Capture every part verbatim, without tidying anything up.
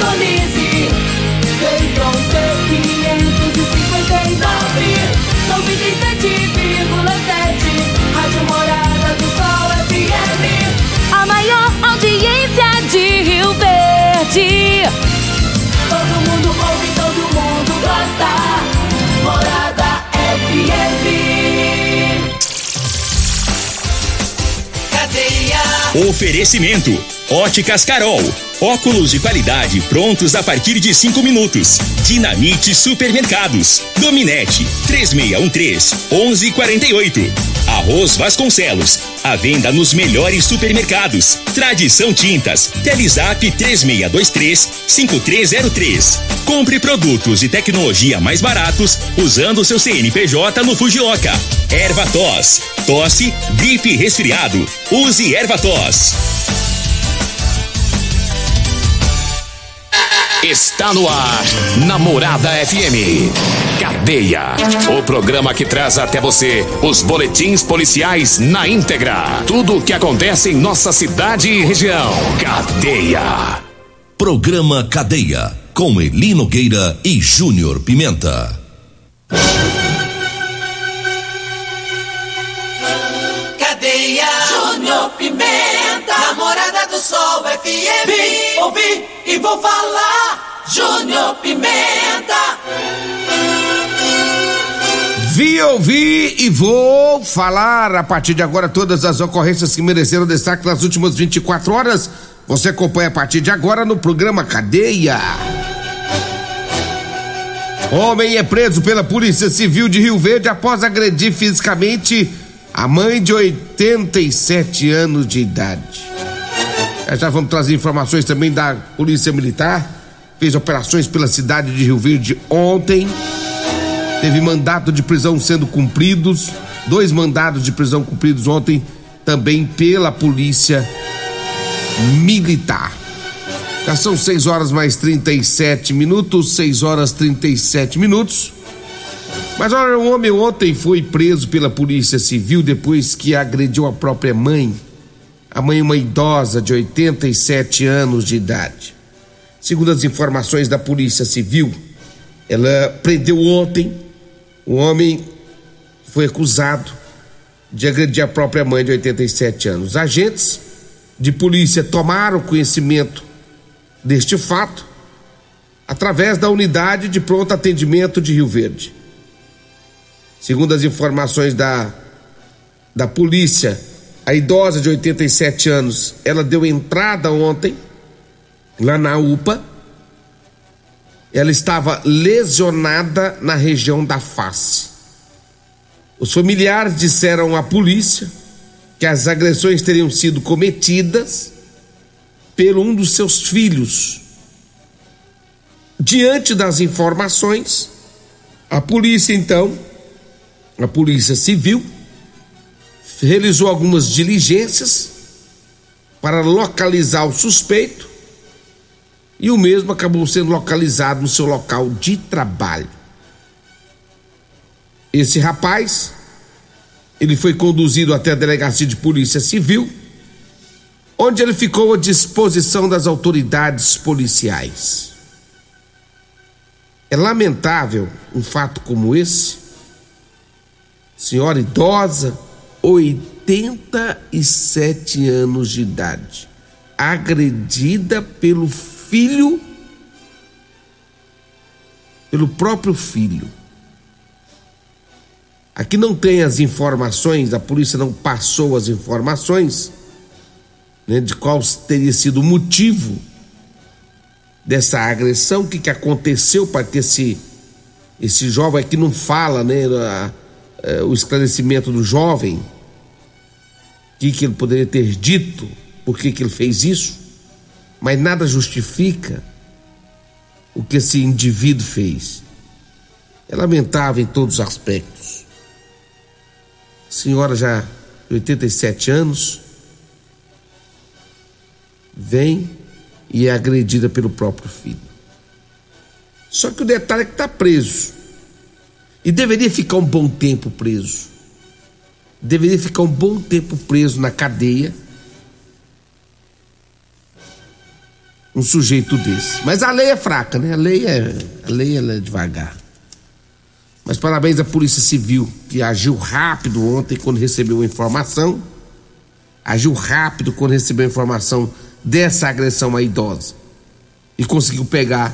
sintonize. Canton quinhentos e cinquenta e nove, noventa e sete vírgula sete. Rádio Morada do Sol F M. A maior audiência de Rio Verde. Todo mundo ouve, todo mundo gosta. Morada F M. Cadeia. Oferecimento Óticas Carol, óculos de qualidade prontos a partir de cinco minutos. Dinamite Supermercados, Dominete, três seis um três, onze quarenta e oito. Arroz Vasconcelos, à venda nos melhores supermercados. Tradição Tintas, Telezap três seis dois três, cinco três zero três. Compre produtos e tecnologia mais baratos usando seu C N P J no Fujioca. Ervatoss, tosse, gripe, resfriado. Use Ervatoss. Está no ar, Namorada F M. Cadeia, o programa que traz até você os boletins policiais na íntegra. Tudo o que acontece em nossa cidade e região. Cadeia. Programa Cadeia, com Eli Nogueira e Júnior Pimenta. Cadeia, Júnior Pimenta, Namorada do Sol F M. Vim, ouvi e vou falar. Júnior Pimenta. Vi, ouvi e vou falar. A partir de agora, todas as ocorrências que mereceram destaque nas últimas vinte e quatro horas. Você acompanha a partir de agora no programa Cadeia. Homem é preso pela Polícia Civil de Rio Verde após agredir fisicamente a mãe de oitenta e sete anos de idade. Já, já vamos trazer informações também da Polícia Militar. Fez operações pela cidade de Rio Verde ontem. Teve mandato de prisão sendo cumpridos. Dois mandados de prisão cumpridos ontem também pela Polícia Militar. Já são seis horas mais trinta e sete minutos. seis horas e trinta e sete minutos. Mas olha, um homem ontem foi preso pela Polícia Civil depois que agrediu a própria mãe. A mãe é uma idosa de oitenta e sete anos de idade. Segundo as informações da Polícia Civil, ela prendeu ontem um homem que foi acusado de agredir a própria mãe de oitenta e sete anos. Agentes de polícia tomaram conhecimento deste fato através da unidade de pronto atendimento de Rio Verde. Segundo as informações da, da polícia, a idosa de oitenta e sete anos, ela deu entrada ontem lá na U P A. Ela estava lesionada na região da face. Os familiares disseram à polícia que as agressões teriam sido cometidas pelo um dos seus filhos. Diante das informações, a polícia então, a Polícia Civil, realizou algumas diligências para localizar o suspeito. E o mesmo acabou sendo localizado no seu local de trabalho. Esse rapaz, ele foi conduzido até a delegacia de Polícia Civil, onde ele ficou à disposição das autoridades policiais. É lamentável um fato como esse. Senhora idosa, oitenta e sete anos de idade, agredida pelo filho. Filho, pelo próprio filho. Aqui não tem as informações, a polícia não passou as informações, né, de qual teria sido o motivo dessa agressão, o que, que aconteceu para que esse, esse jovem aqui não fala, né, a, a, o esclarecimento do jovem, o que, que ele poderia ter dito, por que, que ele fez isso. Mas nada justifica o que esse indivíduo fez. É lamentável em todos os aspectos. A senhora já de oitenta e sete anos vem e é agredida pelo próprio filho. Só que o detalhe é que está preso. E deveria ficar um bom tempo preso. Deveria ficar um bom tempo preso na cadeia. um sujeito desse. Mas a lei é fraca, né? A lei é, a lei ela é devagar. Mas parabéns à Polícia Civil, que agiu rápido ontem quando recebeu a informação. Agiu rápido quando recebeu a informação dessa agressão à idosa. E conseguiu pegar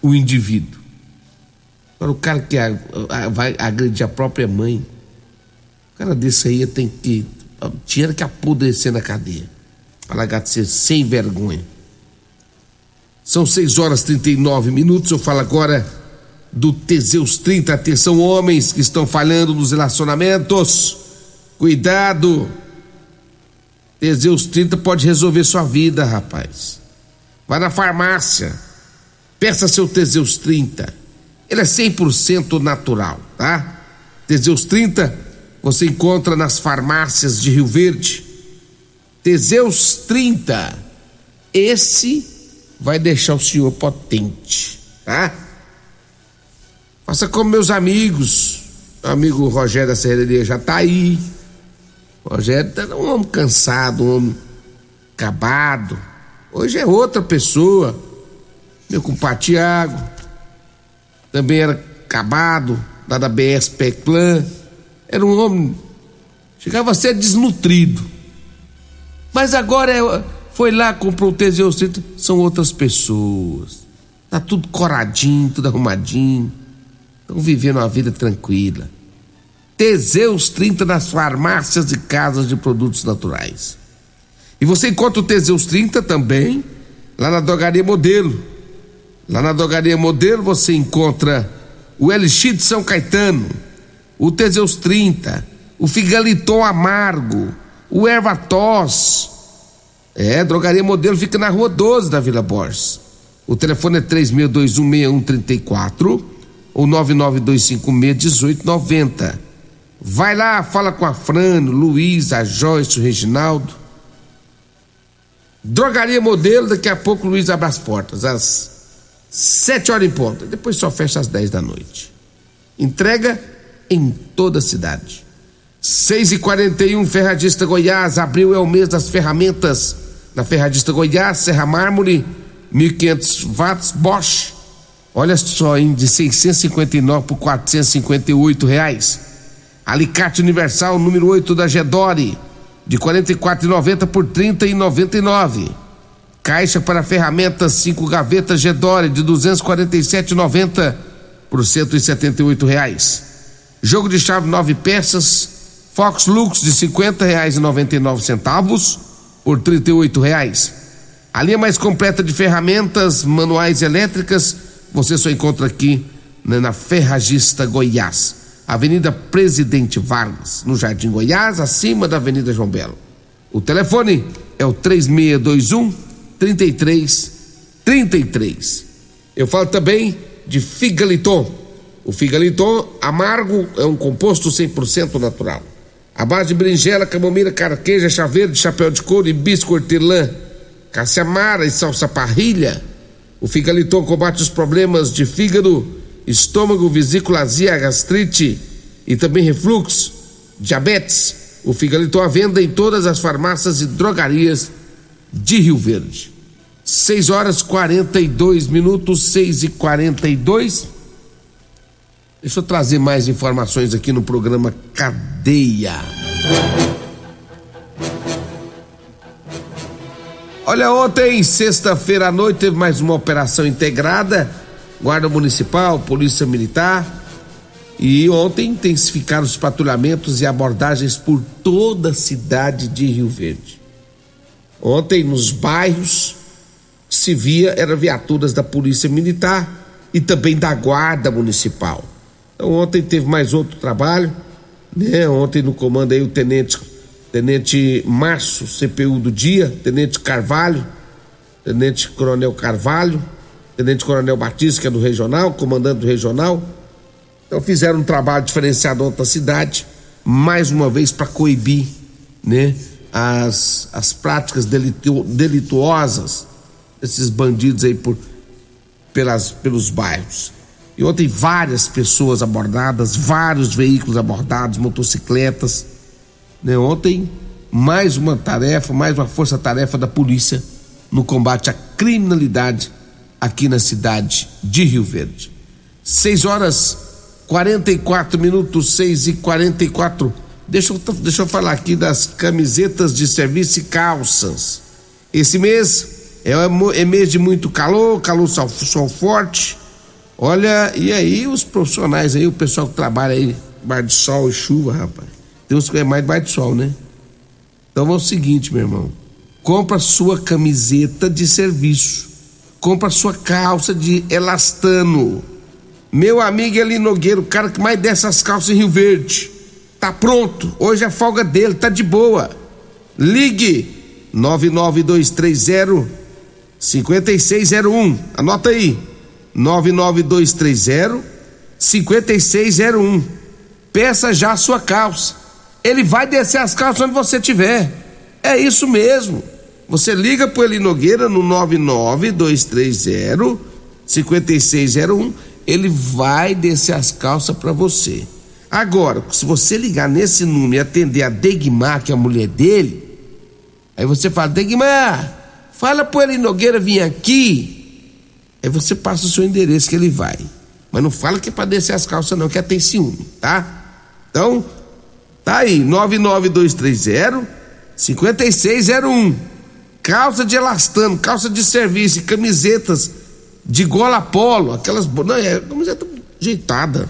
o indivíduo. Agora, o cara que a, a, vai agredir a própria mãe, o cara desse aí tem que... Tinha que apodrecer na cadeia. Para largar de ser sem vergonha. São seis horas e trinta e nove minutos. Eu falo agora do Teseus trinta. Atenção, homens que estão falhando nos relacionamentos. Cuidado. Teseus trinta pode resolver sua vida, rapaz. Vai na farmácia. Peça seu Teseus trinta. Ele é cem por cento natural, tá? Teseus trinta você encontra nas farmácias de Rio Verde. Teseus trinta. Esse vai deixar o senhor potente, tá? Faça como meus amigos. Meu amigo Rogério da Serraria já tá aí. O Rogério tá um homem cansado, um homem acabado. Hoje é outra pessoa. Meu compadre Tiago também era acabado, lá da B S Peclan. Era um homem, chegava a ser desnutrido. Mas agora é, foi lá, comprou o Teseus trinta. São outras pessoas. Tá tudo coradinho, tudo arrumadinho. Estão vivendo uma vida tranquila. Teseus trinta nas farmácias e casas de produtos naturais. E você encontra o Teseus trinta também lá na Drogaria Modelo. Lá na Drogaria Modelo você encontra o Elixir de São Caetano, o Teseus trinta, o Figaliton Amargo, o Ervatoss. É, Drogaria Modelo fica na Rua doze da Vila Borges. O telefone é três seis dois um seis um três quatro ou nove nove dois cinco seis um oito nove zero. Vai lá, fala com a Fran, o Luiz, a Joyce, o Reginaldo. Drogaria Modelo, daqui a pouco o Luiz abre as portas, às sete horas em ponta. Depois só fecha às dez da noite. Entrega em toda a cidade. seis e quarenta e um, Ferragista Goiás. Abril é o mês das ferramentas. Na Ferragista Goiás, serra mármore, mil e quinhentos watts, Bosch. Olha só, hein, de seiscentos e cinquenta e nove por quatrocentos e cinquenta e oito reais. Alicate universal número oito da Gedore, de quarenta e quatro reais e noventa centavos por trinta reais e noventa e nove centavos. Caixa para ferramentas cinco gavetas Gedore, de duzentos e quarenta e sete reais e noventa centavos por cento e setenta e oito reais. Jogo de chave nove peças Fox Lux, de cinquenta reais e noventa e nove centavos por trinta e oito reais. A linha mais completa de ferramentas manuais e elétricas você só encontra aqui, né, na Ferragista Goiás, Avenida Presidente Vargas, no Jardim Goiás, acima da Avenida João Belo. O telefone é o três seis dois um, trinta e três, trinta e três. Eu falo também de Figaliton. O Figaliton Amargo é um composto cem por cento natural. A base de berinjela, camomila, carqueja, chá verde, chapéu de couro, hibisco, hortelã, cassamara e salsa parrilha. O Figaliton combate os problemas de fígado, estômago, vesícula, azia, gastrite e também refluxo, diabetes. O Figaliton à venda em todas as farmácias e drogarias de Rio Verde. seis horas e quarenta e dois minutos, seis e quarenta e dois. Deixa eu trazer mais informações aqui no programa Cadeia. Olha, ontem, sexta-feira à noite, teve mais uma operação integrada, Guarda Municipal, Polícia Militar, e ontem intensificaram os patrulhamentos e abordagens por toda a cidade de Rio Verde. Ontem, nos bairros, se via, eram viaturas da Polícia Militar e também da Guarda Municipal. Então, ontem teve mais outro trabalho, né? Ontem no comando aí o tenente, tenente Márcio, C P U do dia, tenente Carvalho, tenente coronel Carvalho, tenente coronel Batista, que é do regional, comandante do regional. Então fizeram um trabalho diferenciado ontem na cidade, mais uma vez para coibir, né, as, as práticas delitu, delituosas desses bandidos aí por, pelas, pelos bairros. E ontem várias pessoas abordadas, vários veículos abordados, motocicletas, né? Ontem mais uma tarefa, mais uma força-tarefa da Polícia no combate à criminalidade aqui na cidade de Rio Verde. seis horas quarenta e quatro minutos, seis e quarenta e quatro. Deixa eu, deixa eu falar aqui das camisetas de serviço e calças. Esse mês é, é mês de muito calor, calor sol, sol forte. Olha, e aí os profissionais aí, o pessoal que trabalha aí, bar de sol e chuva, rapaz. Deus quer mais bar de sol, né? Então é o seguinte, meu irmão. Compra sua camiseta de serviço. Compra sua calça de elastano. Meu amigo Eli Nogueira, o cara que mais desce as calças em Rio Verde. Tá pronto. Hoje é a folga dele, tá de boa. Ligue nove nove dois três zero cinco seis zero um. Anota aí. nove nove dois três zero cinco seis zero um. Peça já a sua calça. Ele vai descer as calças onde você tiver. É isso mesmo. Você liga pro Eli Nogueira no nove nove dois três zero cinco seis zero um. Ele vai descer as calças para você. Agora, se você ligar nesse número e atender a Degmar, que é a mulher dele, aí você fala: Degmar, fala pro Eli Nogueira vir aqui. Aí você passa o seu endereço que ele vai. Mas não fala que é para descer as calças não, que ela tem ciúme, tá? Então, tá aí, nove nove dois três zero cinco seis zero um. Calça de elastano, calça de serviço e camisetas de gola polo, aquelas, não, é camiseta ajeitada.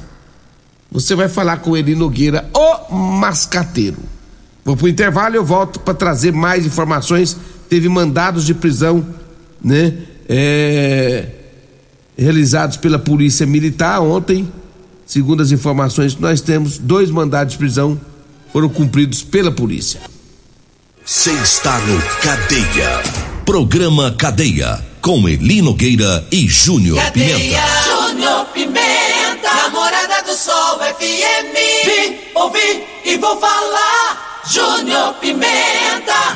Você vai falar com Eli Nogueira, o mascateiro. Vou pro intervalo e eu volto para trazer mais informações. Teve mandados de prisão, né, é, realizados pela Polícia Militar ontem. Segundo as informações que nós temos, dois mandados de prisão foram cumpridos pela polícia. Você está no Cadeia. Programa Cadeia, com Eli Nogueira e Júnior Pimenta. Júnior Pimenta, Morada do Sol F M. Vim, ouvi e vou falar, Júnior Pimenta.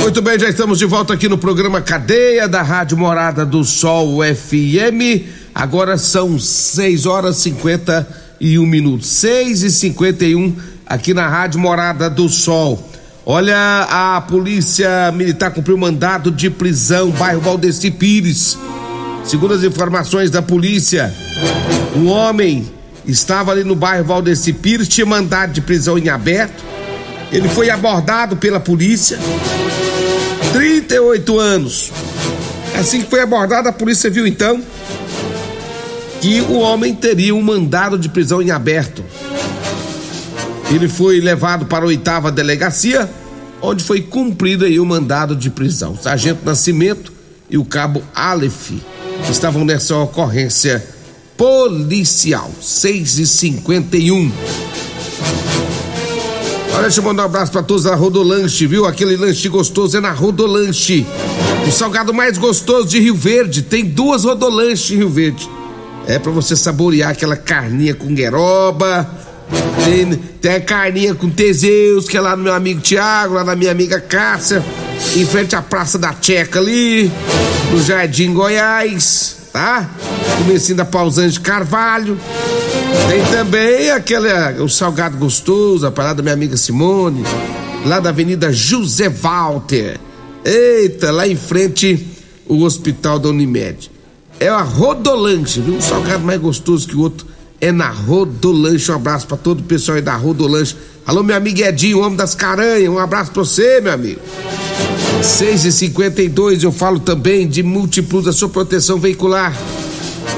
Muito bem, já estamos de volta aqui no programa Cadeia da Rádio Morada do Sol F M. Agora são seis horas e cinquenta e um minutos, seis e cinquenta e um aqui na Rádio Morada do Sol. Olha, a Polícia Militar cumpriu mandado de prisão, bairro Valdeci Pires. Segundo as informações da polícia, um homem estava ali no bairro Valdeci Pires, tinha mandado de prisão em aberto. Ele foi abordado pela polícia, trinta e oito anos. Assim que foi abordado, a polícia viu então que o homem teria um mandado de prisão em aberto. Ele foi levado para a oitava delegacia, onde foi cumprido aí o mandado de prisão. O Sargento Nascimento e o Cabo Aleph estavam nessa ocorrência policial. seis e cinquenta e um. Olha, deixa eu mandar um abraço para todos da Rodolanche, viu? Aquele lanche gostoso é na Rodolanche. O salgado mais gostoso de Rio Verde. Tem duas Rodolanches em Rio Verde. É para você saborear aquela carninha com gueroba. Tem, tem a carninha com Teseus, que é lá no meu amigo Tiago, lá na minha amiga Cássia, em frente à Praça da Checa ali, no Jardim Goiás, tá? Comecinho da Pausante Carvalho. Tem também aquele, o salgado gostoso, a parada da minha amiga Simone, lá da Avenida José Walter. Eita, lá em frente o Hospital da Unimed. É a Rodolanche, viu? Um salgado mais gostoso que o outro é na Rodolanche. Um abraço pra todo o pessoal aí da Rodolanche. Alô, meu amigo Edinho, homem das caranhas, um abraço pra você, meu amigo. seis e cinquenta e dois, eu falo também de Múltiplos, a sua proteção veicular.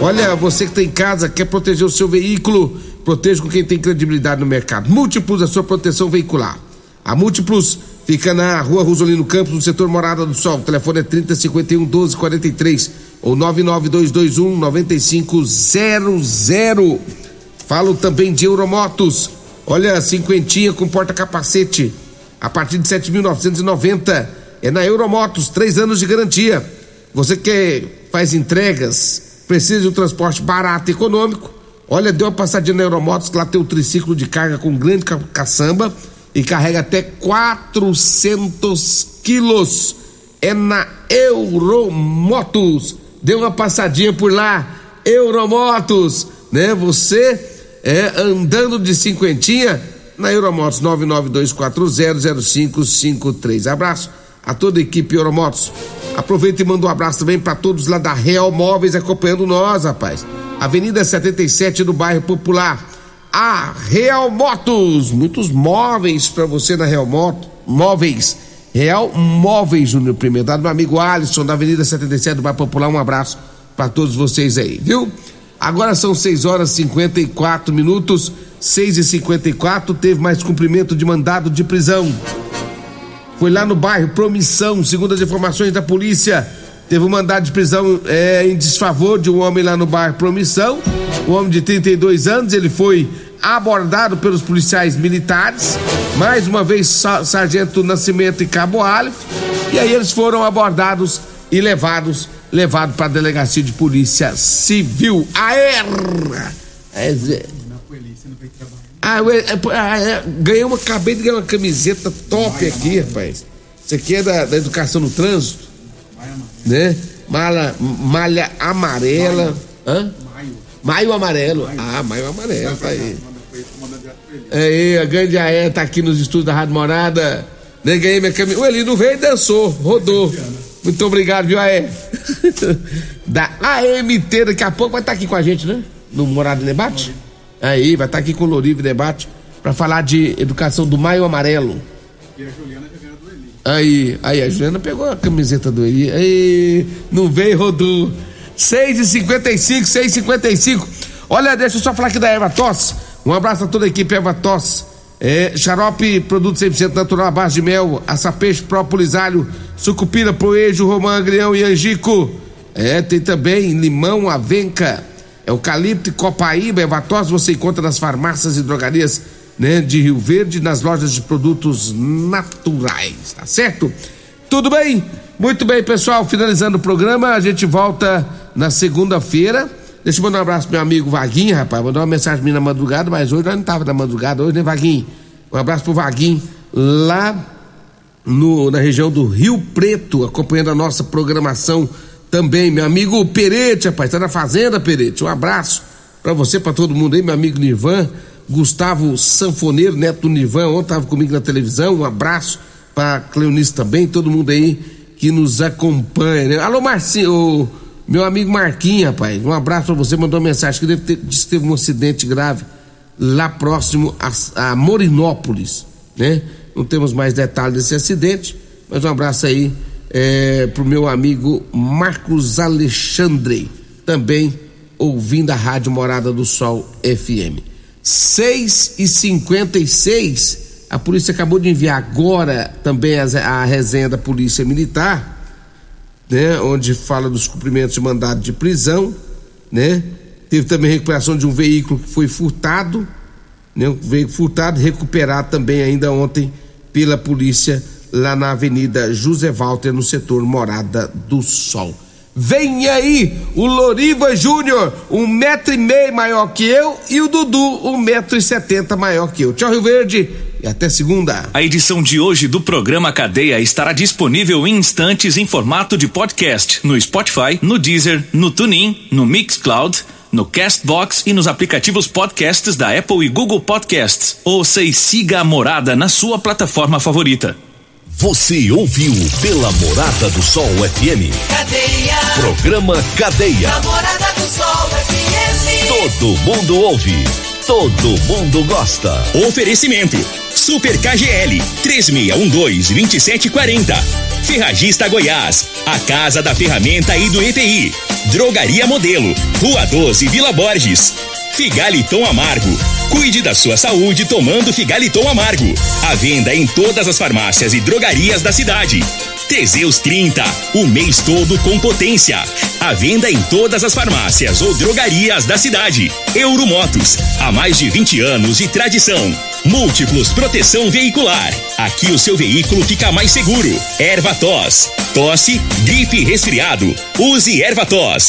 Olha, você que tá em casa, quer proteger o seu veículo, proteja com quem tem credibilidade no mercado. Múltiplos, a sua proteção veicular. A Múltiplos fica na Rua Rosolino Campos, no setor Morada do Sol. O telefone é trinta, cinquenta e um, doze, quarenta e três ou nove nove dois dois um nove cinco zero zero. Falo também de Euromotos. Olha, cinquentinha com porta-capacete a partir de sete mil novecentos e noventa. É na Euromotos, três anos de garantia. Você que faz entregas, precisa de um transporte barato e econômico, olha, deu uma passadinha na Euromotos, que lá tem o triciclo de carga com grande caçamba e carrega até quatrocentos quilos. É na Euromotos. Dê uma passadinha por lá, Euromotos, né? Você é andando de cinquentinha na Euromotos. Nove nove dois quatro zero zero cinco cinco três. Abraço a toda a equipe Euromotos. Aproveita e manda um abraço também pra todos lá da Real Móveis acompanhando nós, rapaz. Avenida setenta e sete do bairro Popular. A Real Motos, muitos móveis pra você na Real Moto, Móveis. Real Móveis, Júnior Pimenta, meu amigo Alisson da Avenida setenta e sete do bairro Popular. Um abraço pra todos vocês aí, viu? Agora são seis horas e cinquenta e quatro minutos, seis e cinquenta e quatro, teve mais cumprimento de mandado de prisão. Foi lá no bairro Promissão, segundo as informações da polícia, teve um mandado de prisão é, em desfavor de um homem lá no bairro Promissão, um homem de trinta e dois anos, ele foi abordado pelos policiais militares, mais uma vez Sargento Nascimento e Cabo Aleph, e aí eles foram abordados e levados levado para a delegacia de polícia civil, Aé. Ah, ganhei uma, acabei de ganhar uma camiseta top aqui, rapaz. Isso aqui é da, da educação no trânsito, né? Malha, malha amarela, hã? Maio amarelo. Ah, maio amarelo, tá aí. É, a grande Aé tá aqui nos estúdios da Rádio Morada. Né? Ganhei minha camiseta. O Eli não veio e dançou, rodou. Muito obrigado, viu, Aé? Da A M T, daqui a pouco vai estar tá aqui com a gente, né? No Morada do Debate. Aí, vai estar tá aqui com o Lorivo Debate pra falar de educação do Maio Amarelo. E a Juliana já ganhou do Eli. Aí, aí, a Juliana pegou a camiseta do Eli. Aí, não veio, rodou. seis e cinquenta e cinco, seis e cinquenta e cinco. Olha, deixa eu só falar aqui da Ervatoss. Um abraço a toda a equipe Ervatoss. É, xarope, produto cem por cento natural à base de mel, açapeixe, própolis, alho, sucupira, proejo, romã, agrião e angico. É, tem também limão, avenca, eucalipto e copaíba. Ervatoss você encontra nas farmácias e drogarias, né, de Rio Verde, nas lojas de produtos naturais, tá certo? Tudo bem? Muito bem, pessoal, finalizando o programa, a gente volta na segunda-feira. Deixa eu mandar um abraço pro meu amigo Vaguinho, rapaz. Mandou uma mensagem pra mim na madrugada, mas hoje nós não tava na madrugada hoje, né, Vaguinho? Um abraço pro Vaguinho, lá no, na região do Rio Preto, acompanhando a nossa programação também. Meu amigo Perete, rapaz, tá na fazenda, Perete. Um abraço pra você, pra todo mundo aí, meu amigo Nivan, Gustavo Sanfoneiro, neto do Nivan, ontem tava comigo na televisão. Um abraço pra Cleonice também, todo mundo aí que nos acompanha, né? Alô, Marcinho, ô, meu amigo Marquinhos, rapaz, um abraço pra você, mandou uma mensagem que deve ter, disse que teve um acidente grave lá próximo a, a Morinópolis, né? Não temos mais detalhes desse acidente, mas um abraço aí é, pro meu amigo Marcos Alexandre, também ouvindo a Rádio Morada do Sol F M. seis e cinquenta e seis, a polícia acabou de enviar agora também a, a resenha da Polícia Militar, né, onde fala dos cumprimentos de mandado de prisão, né? Teve também recuperação de um veículo que foi furtado, né? Um veículo furtado recuperado também ainda ontem pela polícia lá na Avenida José Walter, no setor Morada do Sol. Vem aí o Loriva Júnior, um metro e meio maior que eu, e o Dudu, um metro e setenta maior que eu. Tchau, Rio Verde! E até segunda. A edição de hoje do programa Cadeia estará disponível em instantes em formato de podcast no Spotify, no Deezer, no TuneIn, no Mixcloud, no Castbox e nos aplicativos podcasts da Apple e Google Podcasts. Ouça e siga a Morada na sua plataforma favorita. Você ouviu pela Morada do Sol F M. Cadeia. Programa Cadeia. A Morada do Sol F M. Todo mundo ouve. Todo mundo gosta. Oferecimento: Super K G L três seis um dois, dois sete quatro zero. Ferragista Goiás, a casa da ferramenta e do E P I. Drogaria Modelo, Rua doze, Vila Borges. Figaliton Amargo. Cuide da sua saúde tomando Figaliton Amargo. À venda em todas as farmácias e drogarias da cidade. Teseus trinta, o mês todo com potência. À venda em todas as farmácias ou drogarias da cidade. Euromotos, há mais de vinte anos de tradição. Múltiplos, proteção veicular. Aqui o seu veículo fica mais seguro. Ervatoss, tosse, gripe, resfriado. Use Ervatoss.